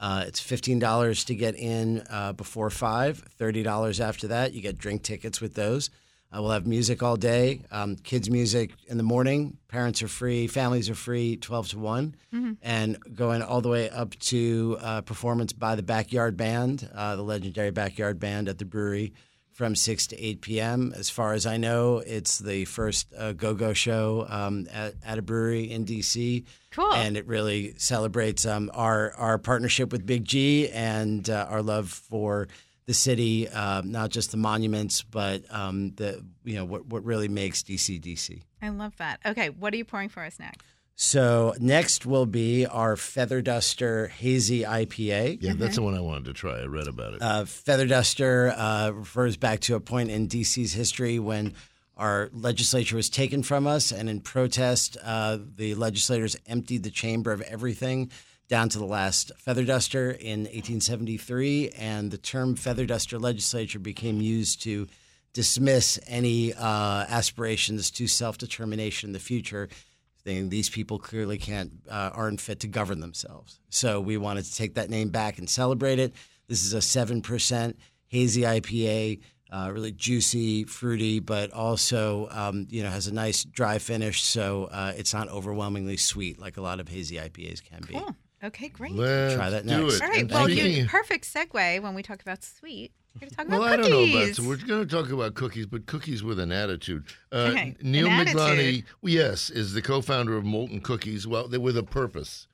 Uh, it's fifteen dollars to get in uh, before five, thirty dollars after that. You get drink tickets with those. Uh, we'll have music all day, um, kids' music in the morning. Parents are free. Families are free, twelve to one. Mm-hmm. And going all the way up to uh, performance by the Backyard Band, uh, the legendary Backyard Band at the brewery from six to eight p.m. As far as I know, it's the first uh, go-go show um, at, at a brewery in D C. Cool. And it really celebrates um, our, our partnership with Big G and uh, our love for the city, uh, not just the monuments, but um, the you know what, what really makes D C, D C. I love that. Okay, what are you pouring for us next? So next will be our Feather Duster Hazy I P A. Yeah, that's mm-hmm. the one I wanted to try. I read about it. Uh, Feather Duster uh, refers back to a point in D C's history when our legislature was taken from us, and in protest, uh, the legislators emptied the chamber of everything down to the last feather duster in eighteen seventy-three, and the term Feather Duster legislature became used to dismiss any uh, aspirations to self-determination in the future. These people clearly can't, uh, aren't fit to govern themselves. So we wanted to take that name back and celebrate it. This is a seven percent hazy I P A, uh, really juicy, fruity, but also um, you know has a nice dry finish. So uh, it's not overwhelmingly sweet like a lot of hazy I P As can be. Cool. Okay, great. Let's try that next. All right. Well, you perfect segue when we talk about sweet. We're going to talk well, about cookies. Well, I don't know about so we're going to talk about cookies, but cookies with an attitude. Uh, okay. Neal Miglani, yes, is the co-founder of Moltn Cookies. Well, they're with a purpose.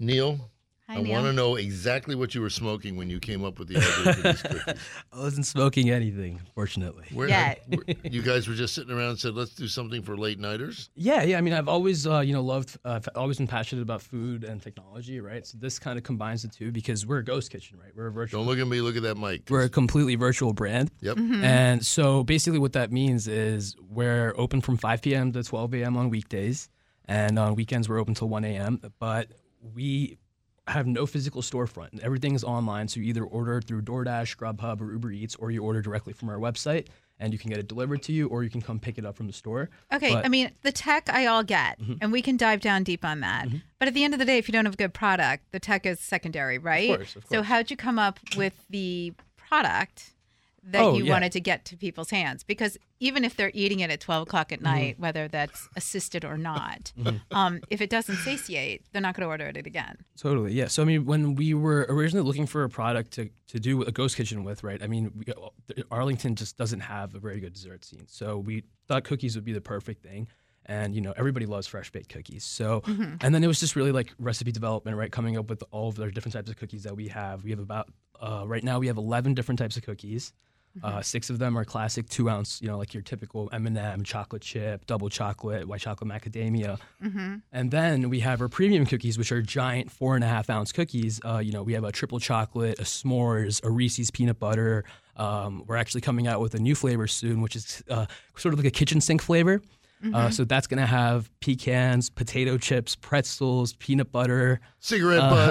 Neal, Hi, I want to know exactly what you were smoking when you came up with the idea for these cookies. I wasn't smoking anything, fortunately. Where, yeah. Where, you guys were just sitting around and said, let's do something for late nighters? Yeah, yeah. I mean, I've always, uh, you know, loved, uh, always been passionate about food and technology, right? So this kind of combines the two because we're a ghost kitchen, right? We're a virtual. Don't look at me, look at that mic. We're a completely virtual brand. Yep. Mm-hmm. And so basically what that means is we're open from five p.m. to twelve a.m. on weekdays. And on weekends, we're open till one a.m. But we have no physical storefront. Everything's online, so you either order through DoorDash, Grubhub, or Uber Eats, or you order directly from our website, and you can get it delivered to you, or you can come pick it up from the store. Okay, but I mean, the tech I all get, mm-hmm. and we can dive down deep on that. Mm-hmm. But at the end of the day, if you don't have a good product, the tech is secondary, right? Of course, of course. So how'd you come up with the product that oh, you yeah. wanted to get to people's hands? Because even if they're eating it at twelve o'clock at night, mm-hmm. whether that's assisted or not, mm-hmm. um, if it doesn't satiate, they're not going to order it again. Totally, yeah. So, I mean, when we were originally looking for a product to, to do a ghost kitchen with, right, I mean, we, Arlington just doesn't have a very good dessert scene. So we thought cookies would be the perfect thing. And, you know, everybody loves fresh baked cookies. So, mm-hmm. and then it was just really like recipe development, right? Coming up with all of their different types of cookies that we have. We have about, uh, right now we have eleven different types of cookies. Mm-hmm. Uh, six of them are classic two ounce, you know, like your typical M and M, chocolate chip, double chocolate, white chocolate macadamia. Mm-hmm. And then we have our premium cookies, which are giant four and a half ounce cookies. Uh, you know, we have a triple chocolate, a s'mores, a Reese's peanut butter. Um, we're actually coming out with a new flavor soon, which is uh, sort of like a kitchen sink flavor. Mm-hmm. Uh, so that's going to have pecans, potato chips, pretzels, peanut butter. Cigarette uh,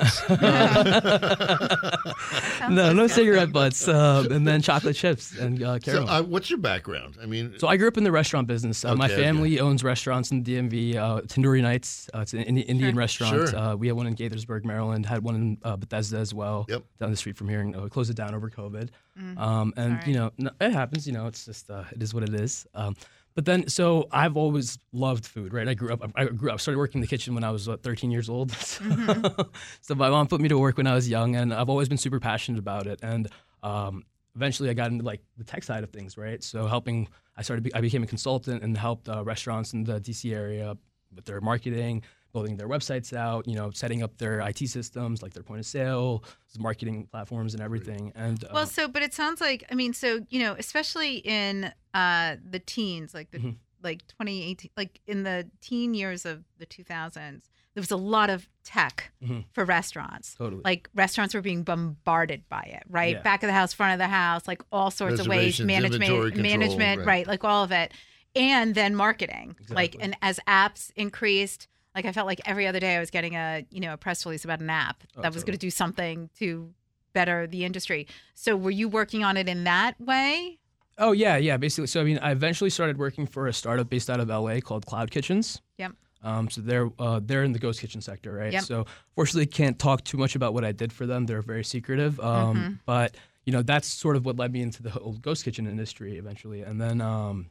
butts. no, no cigarette butts. Uh, and then chocolate chips and uh, caramel. So, uh, what's your background? I mean, So I grew up in the restaurant business. Uh, okay, my family okay. owns restaurants in the D M V, uh, Tandoori Nights. Uh, it's an Indian, Indian sure. restaurant. Sure. Uh, we had one in Gaithersburg, Maryland. Had one in uh, Bethesda as well. Yep. Down the street from here. And, uh, closed it down over COVID. Mm-hmm. Um, and, right. you know, no, it happens. You know, it's just, uh, it is what it is. Um But then, so I've always loved food, right? I grew up, I grew up, started working in the kitchen when I was what, thirteen years old. So, mm-hmm. so my mom put me to work when I was young, and I've always been super passionate about it. And um, eventually I got into like the tech side of things, right? So helping, I started, I became a consultant and helped uh, restaurants in the D C area with their marketing, building their websites out, you know, setting up their I T systems, like their point of sale, marketing platforms and everything. And uh, Well, so, but it sounds like, I mean, so, you know, especially in uh, the teens, like the, mm-hmm. like twenty eighteen, like in the teen years of the two thousands, there was a lot of tech mm-hmm. for restaurants. Totally. Like restaurants were being bombarded by it, right? Yeah. Back of the house, front of the house, like all sorts of ways, management, management, right. right? Like all of it. And then marketing, exactly. like, and as apps increased, like I felt like every other day I was getting a, you know, a press release about an app that oh, was totally. going to do something to better the industry. So were you working on it in that way? Oh, yeah, yeah, basically. So, I mean, I eventually started working for a startup based out of L A called Cloud Kitchens. Yep. Um, so they're uh, they're in the ghost kitchen sector, right? Yep. So fortunately, can't talk too much about what I did for them. They're very secretive. Um, mm-hmm. But, you know, that's sort of what led me into the whole ghost kitchen industry eventually. And then... Um,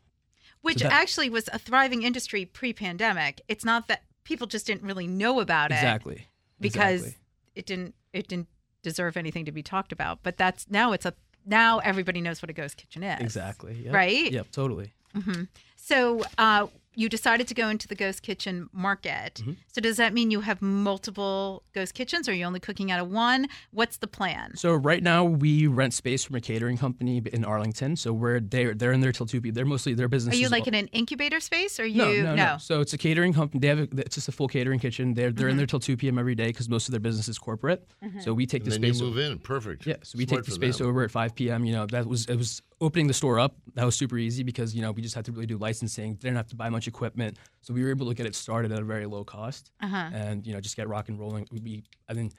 Which so that, actually was a thriving industry pre-pandemic. It's not that... People just didn't really know about it exactly because exactly. it didn't it didn't deserve anything to be talked about. But that's now it's a now everybody knows what a ghost kitchen is. Exactly. Yep. Right? Yep, totally. Mm-hmm. So uh, you decided to go into the ghost kitchen market. Mm-hmm. So does that mean you have multiple ghost kitchens, or are you only cooking out of one? What's the plan? So right now we rent space from a catering company in Arlington. So we're they're they're in there till two p.m. They're mostly their business. Are you like all. in an incubator space? Or you no, no, no. no. So it's a catering company. They have a, it's just a full catering kitchen. They're they're mm-hmm. in there till two p.m. every day because most of their business is corporate. Mm-hmm. So we take and the then space. You move over. in perfect. Yeah. So we Smart take the space them. over at five p.m. You know that was it was. Opening the store up, that was super easy because, you know, we just had to really do licensing. They didn't have to buy much equipment. So we were able to get it started at a very low cost uh-huh. and, you know, just get rock and rolling. We, I think,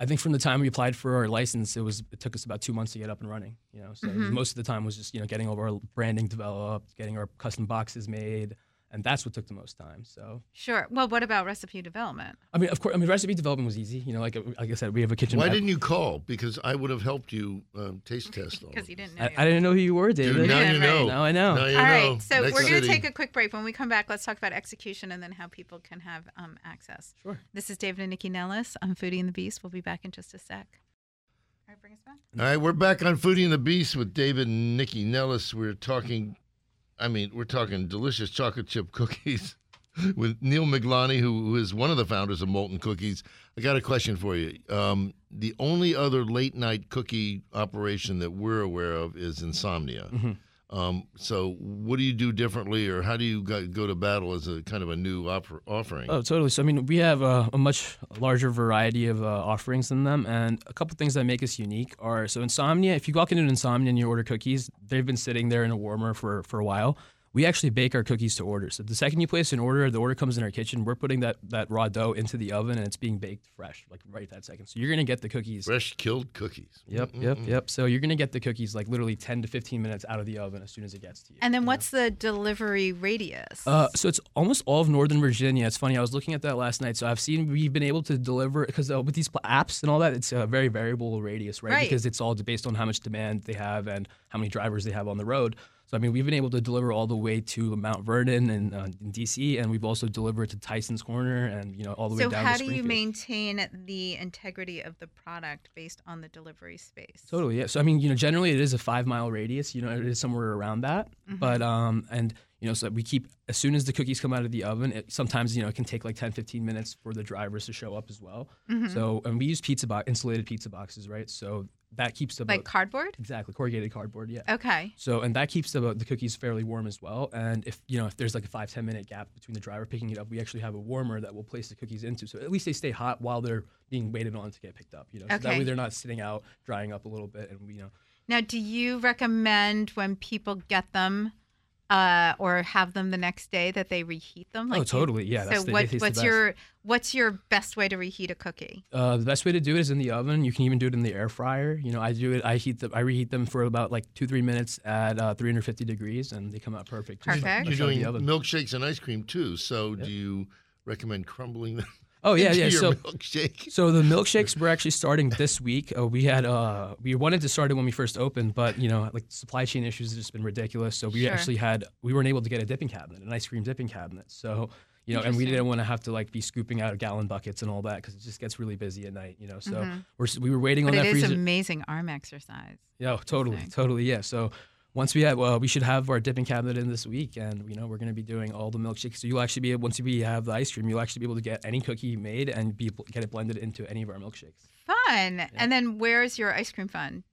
I think from the time we applied for our license, it was it took us about two months to get up and running, you know. So mm-hmm. it was, most of the time was just, you know, getting all of our branding developed, getting our custom boxes made. And that's what took the most time. So sure. Well, what about recipe development? I mean, of course. I mean, recipe development was easy. You know, like like I said, we have a kitchen. Why app. didn't you call? Because I would have helped you um, taste test. Because you didn't know. I, I didn't know who you were, David. Dude, now yeah, you right. know. Now I know. Now you all know. Right. So Next we're going to take a quick break. When we come back, let's talk about execution and then how people can have um, access. Sure. This is David and Nycci Nellis on Foodie and the Beast. We'll be back in just a sec. All right, bring us back. All right, we're back on Foodie and the Beast with David and Nycci Nellis. We're talking. I mean, we're talking delicious chocolate chip cookies with Neal Miglani, who, who is one of the founders of Moltn Cookies. I got a question for you. Um, the only other late-night cookie operation that we're aware of is Insomnia. Mm-hmm. Um, so what do you do differently, or how do you go, go to battle as a kind of a new offer, offering? Oh, totally. So, I mean, we have a, a much larger variety of uh, offerings than them, and a couple things that make us unique are, so Insomnia, if you walk into an Insomnia and you order cookies, they've been sitting there in a warmer for, for a while. We actually bake our cookies to order. So the second you place an order, the order comes in our kitchen. We're putting that, that raw dough into the oven, and it's being baked fresh, like right that second. So you're going to get the cookies. Fresh killed cookies. Yep, mm-hmm. yep, yep. So you're going to get the cookies like literally ten to fifteen minutes out of the oven as soon as it gets to you. And then you what's know? the delivery radius? Uh, so it's almost all of Northern Virginia. It's funny. I was looking at that last night. So I've seen we've been able to deliver because uh, with these apps and all that, it's a very variable radius, right? right? Because it's all based on how much demand they have and how many drivers they have on the road. So, I mean, we've been able to deliver all the way to Mount Vernon and uh, in D C, and we've also delivered to Tyson's Corner and, you know, all the so way down to Springfield. So how do you maintain the integrity of the product based on the delivery space? Totally, yeah. So, I mean, you know, generally it is a five-mile radius. You know, it is somewhere around that. Mm-hmm. But, um, and, you know, so we keep, as soon as the cookies come out of the oven, it, sometimes, you know, it can take like ten, fifteen minutes for the drivers to show up as well. Mm-hmm. So, and we use pizza box, insulated pizza boxes, right? So that keeps the like boat, cardboard exactly corrugated cardboard yeah okay so and that keeps the the cookies fairly warm as well. And if you know if there's like a five ten minute gap between the driver picking it up, we actually have a warmer that we'll place the cookies into, so at least they stay hot while they're being waited on to get picked up, you know. Okay. So that way they're not sitting out drying up a little bit. And you know now do you recommend when people get them Uh, or have them the next day that they reheat them? Like, oh, totally. Yeah. So that's the, what, what's your what's your best way to reheat a cookie? Uh, the best way to do it is in the oven. You can even do it in the air fryer. You know, I do it. I heat them. I reheat them for about like two three minutes at uh, three hundred fifty degrees, and they come out perfect. Perfect. Like, you're doing milkshakes and ice cream too. So yep. do you recommend crumbling them? Oh yeah, yeah. So, so the milkshakes we're actually starting this week. Uh, we had uh, we wanted to start it when we first opened, but you know, like supply chain issues have just been ridiculous. So we sure. actually had we weren't able to get a dipping cabinet, an ice cream dipping cabinet. So you know, and we didn't want to have to like be scooping out of gallon buckets and all that because it just gets really busy at night. You know, so mm-hmm. we're we were waiting but on that freezer. It is amazing arm exercise. Yeah, totally, totally. Yeah, so. Once we have, uh, we should have our dipping cabinet in this week, and you know we're going to be doing all the milkshakes. So you'll actually be able, once we have the ice cream, you'll actually be able to get any cookie made and be get it blended into any of our milkshakes. Fun! Yeah. And then where's your ice cream fun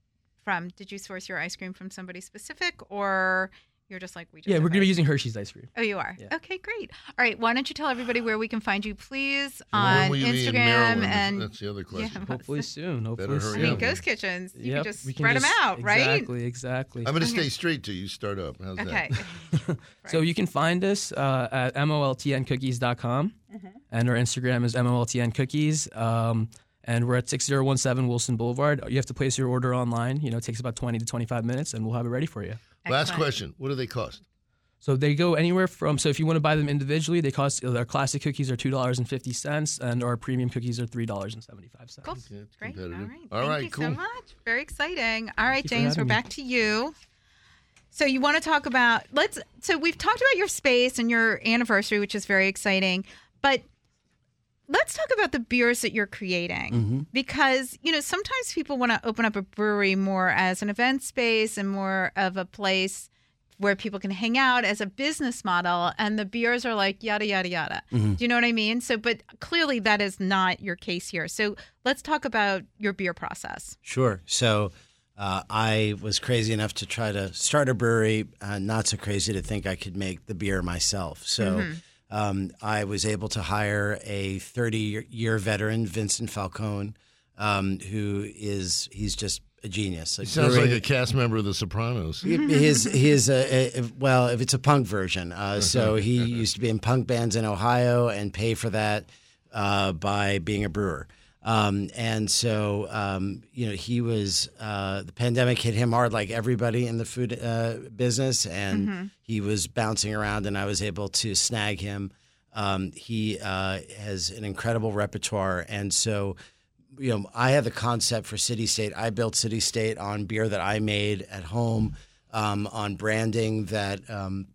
from? Did you source your ice cream from somebody specific, or you're just like we? Just yeah, we're going to be using Hershey's ice cream. Oh, you are. Yeah. Okay, great. All right, why don't you tell everybody where we can find you, please, so on you Instagram in and that's the other question. Yeah, hopefully soon. Hopefully soon. I mean, up. ghost kitchens. You yep, can just can spread just, them out, exactly, right? Exactly. Exactly. I'm going to okay. stay straight till you start up. How's okay. that? Okay. So you can find us uh, at moltn cookies dot com, mm-hmm. and our Instagram is moltn cookies. Um, And we're at six zero one seven Wilson Boulevard. You have to place your order online. You know, it takes about twenty to twenty-five minutes, and we'll have it ready for you. Excellent. Last question. What do they cost? So they go anywhere from, so if you want to buy them individually, they cost, our classic cookies are two dollars and fifty cents, and our premium cookies are three dollars and seventy-five cents. Cool. Yeah, great. All right. All Thank right, you cool. so much. Very exciting. All right, James, we're me. back to you. So you want to talk about, let's, so we've talked about your space and your anniversary, which is very exciting, but Let's talk about the beers that you're creating, mm-hmm. because, you know, sometimes people want to open up a brewery more as an event space and more of a place where people can hang out as a business model, and the beers are like yada, yada, yada. Mm-hmm. Do you know what I mean? So, but clearly that is not your case here. So let's talk about your beer process. Sure. So uh, I was crazy enough to try to start a brewery, uh, not so crazy to think I could make the beer myself. So. Mm-hmm. Um, I was able to hire a thirty-year veteran, Vincent Falcone, um, who is, he's just a genius. He sounds like a cast member of The Sopranos. His, his, uh, uh, well, if it's a punk version. Uh, so he used to be in punk bands in Ohio and pay for that uh, by being a brewer. Um, and so, um, you know, he was, uh, the pandemic hit him hard, like everybody in the food, uh, business, and mm-hmm. he was bouncing around, and I was able to snag him. Um, he, uh, has an incredible repertoire. And so, you know, I had the concept for City-State. I built City-State on beer that I made at home, um, on branding that, um,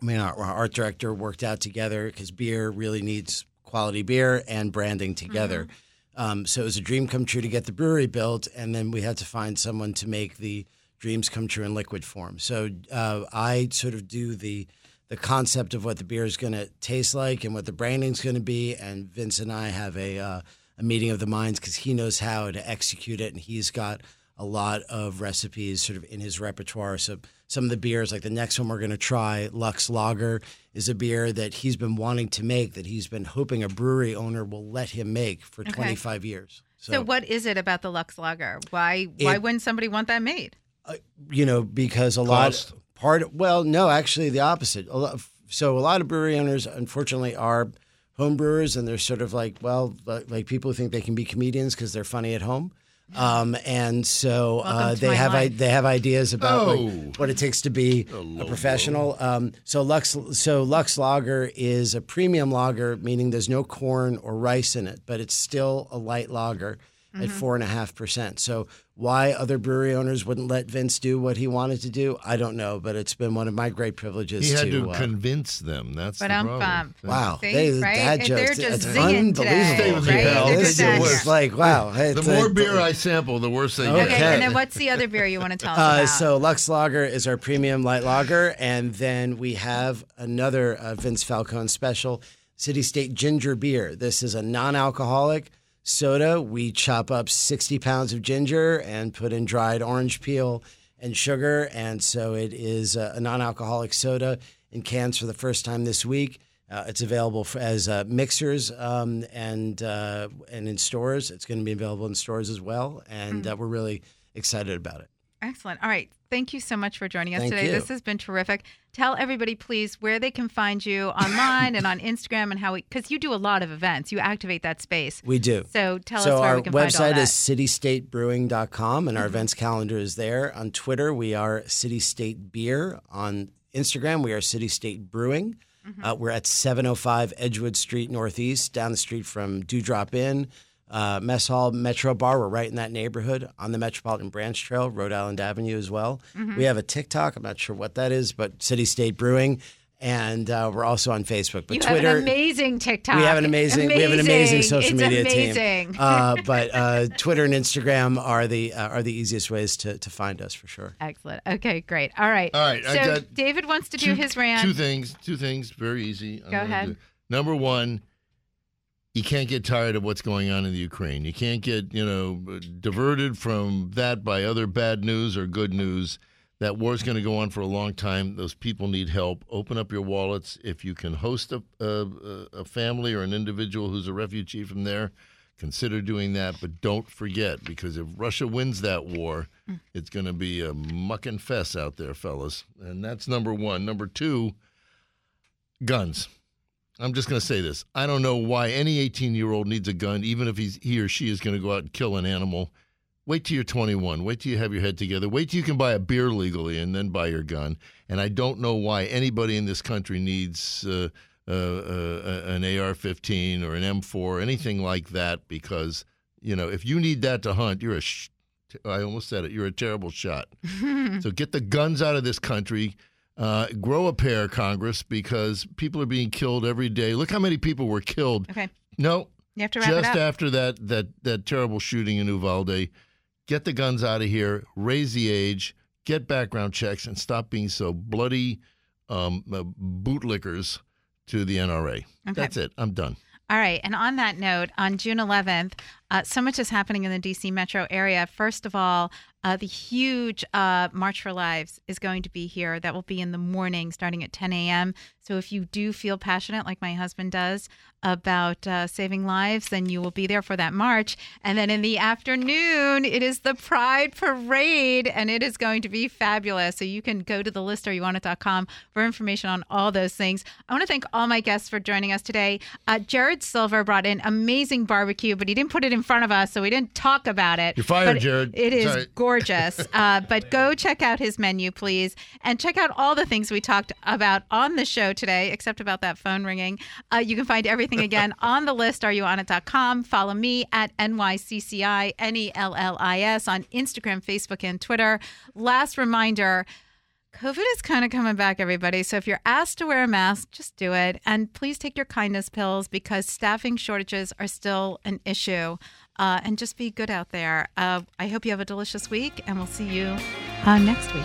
I mean, our, our art director worked out together, because beer really needs quality beer and branding together. Mm-hmm. Um, so it was a dream come true to get the brewery built, and then we had to find someone to make the dreams come true in liquid form. So uh, I sort of do the the concept of what the beer is going to taste like and what the branding is going to be, and Vince and I have a, uh, a meeting of the minds, because he knows how to execute it, and he's got a lot of recipes sort of in his repertoire. So some of the beers, like the next one we're going to try, Lux Lager, is a beer that he's been wanting to make, that he's been hoping a brewery owner will let him make for okay. twenty-five years. So, so what is it about the Lux Lager? Why it, why wouldn't somebody want that made? Uh, you know, because a Cost. lot – part of, well, no, actually the opposite. A lot of, so a lot of brewery owners, unfortunately, are home brewers, and they're sort of like, well, like people who think they can be comedians because they're funny at home. Um, and so uh, they have I, they have ideas about oh. like, what it takes to be oh, a professional. Um, so Lux so Lux Lager is a premium lager, meaning there's no corn or rice in it, but it's still a light lager mm-hmm. at four and a half percent. So why other brewery owners wouldn't let Vince do what he wanted to do, I don't know, but it's been one of my great privileges. He had to, to uh, convince them. That's but the I'm problem. Bummed. Wow, See, they, right? dad jokes. They're just it's unbelievable. Today, right? They're this just was like wow. The it's more a, beer I sample, the worse they okay. get. Okay, and then what's the other beer you want to tell us about? Uh, so Lux Lager is our premium light lager, and then we have another uh, Vince Falcone special, City-State Ginger Beer. This is a non-alcoholic soda. We chop up sixty pounds of ginger and put in dried orange peel and sugar. And so it is a non-alcoholic soda in cans for the first time this week. Uh, it's available for, as uh, mixers um, and uh, and in stores. It's going to be available in stores as well. And mm. uh, we're really excited about it. Excellent. All right. Thank you so much for joining us Thank today. You. This has been terrific. Tell everybody, please, where they can find you online and on Instagram, and how we, because you do a lot of events. You activate that space. We do. So tell so us where we can find all that. So our website is city state brewing dot com, and mm-hmm. our events calendar is there. On Twitter, we are City-State Beer. On Instagram, we are City-State Brewing. Mm-hmm. Uh, we're at seven oh five Edgewood Street Northeast, down the street from Dewdrop Inn. Uh, Mess Hall Metro Bar, we're right in that neighborhood on the Metropolitan Branch Trail, Rhode Island Avenue as well. Mm-hmm. We have a TikTok. I'm not sure what that is, but City-State Brewing. And uh, we're also on Facebook. But you Twitter, have an amazing TikTok. We have an amazing, amazing. We have an amazing social it's media amazing. team. Uh, but uh, Twitter and Instagram are the uh, are the easiest ways to, to find us for sure. Excellent. Okay, great. All right. All right. So I got David wants to two, do his rant. Two things. Two things. Very easy. Go ahead. Number one. You can't get tired of what's going on in the Ukraine. You can't get, you know, diverted from that by other bad news or good news. That war's going to go on for a long time. Those people need help. Open up your wallets. If you can host a, a, a family or an individual who's a refugee from there, consider doing that. But don't forget, because if Russia wins that war, it's going to be a muck and fess out there, fellas. And that's number one. Number two, guns. I'm just going to say this. I don't know why any eighteen-year-old needs a gun, even if he's, he or she is going to go out and kill an animal. Wait till you're twenty-one. Wait till you have your head together. Wait till you can buy a beer legally and then buy your gun. And I don't know why anybody in this country needs uh, uh, uh, an A R fifteen or an M four or anything like that, because, you know, if you need that to hunt, you're a sh- I almost said it. You're a terrible shot. So get the guns out of this country. Uh, grow a pair, Congress, because people are being killed every day. Look how many people were killed. Okay. No, You have to wrap it up. Just after that, that, that terrible shooting in Uvalde, get the guns out of here, raise the age, get background checks, and stop being so bloody um, bootlickers to the N R A. Okay. That's it. I'm done. All right. And on that note, on June eleventh, uh, so much is happening in the D C metro area. First of all, uh, the huge uh, March for Lives is going to be here. That will be in the morning starting at ten a.m. So if you do feel passionate, like my husband does, about uh, saving lives, then you will be there for that march. And then in the afternoon, it is the Pride Parade, and it is going to be fabulous. So you can go to the list or you want it dot com for information on all those things. I want to thank all my guests for joining us today. Uh, Jarrad Silver brought in amazing barbecue, but he didn't put it in front of us, so we didn't talk about it. You're fired, Jarrad. It is Sorry. gorgeous. Uh, but go check out his menu, please, and check out all the things we talked about on the show today, except about that phone ringing. Uh, you can find everything again on the list are you on it dot com. Follow me at N Y C C I N E L L I S on Instagram, Facebook, and Twitter. Last reminder, COVID is kind of coming back, everybody. So if you're asked to wear a mask, just do it. And please take your kindness pills because staffing shortages are still an issue. Uh, and just be good out there. Uh, I hope you have a delicious week, and we'll see you uh, next week.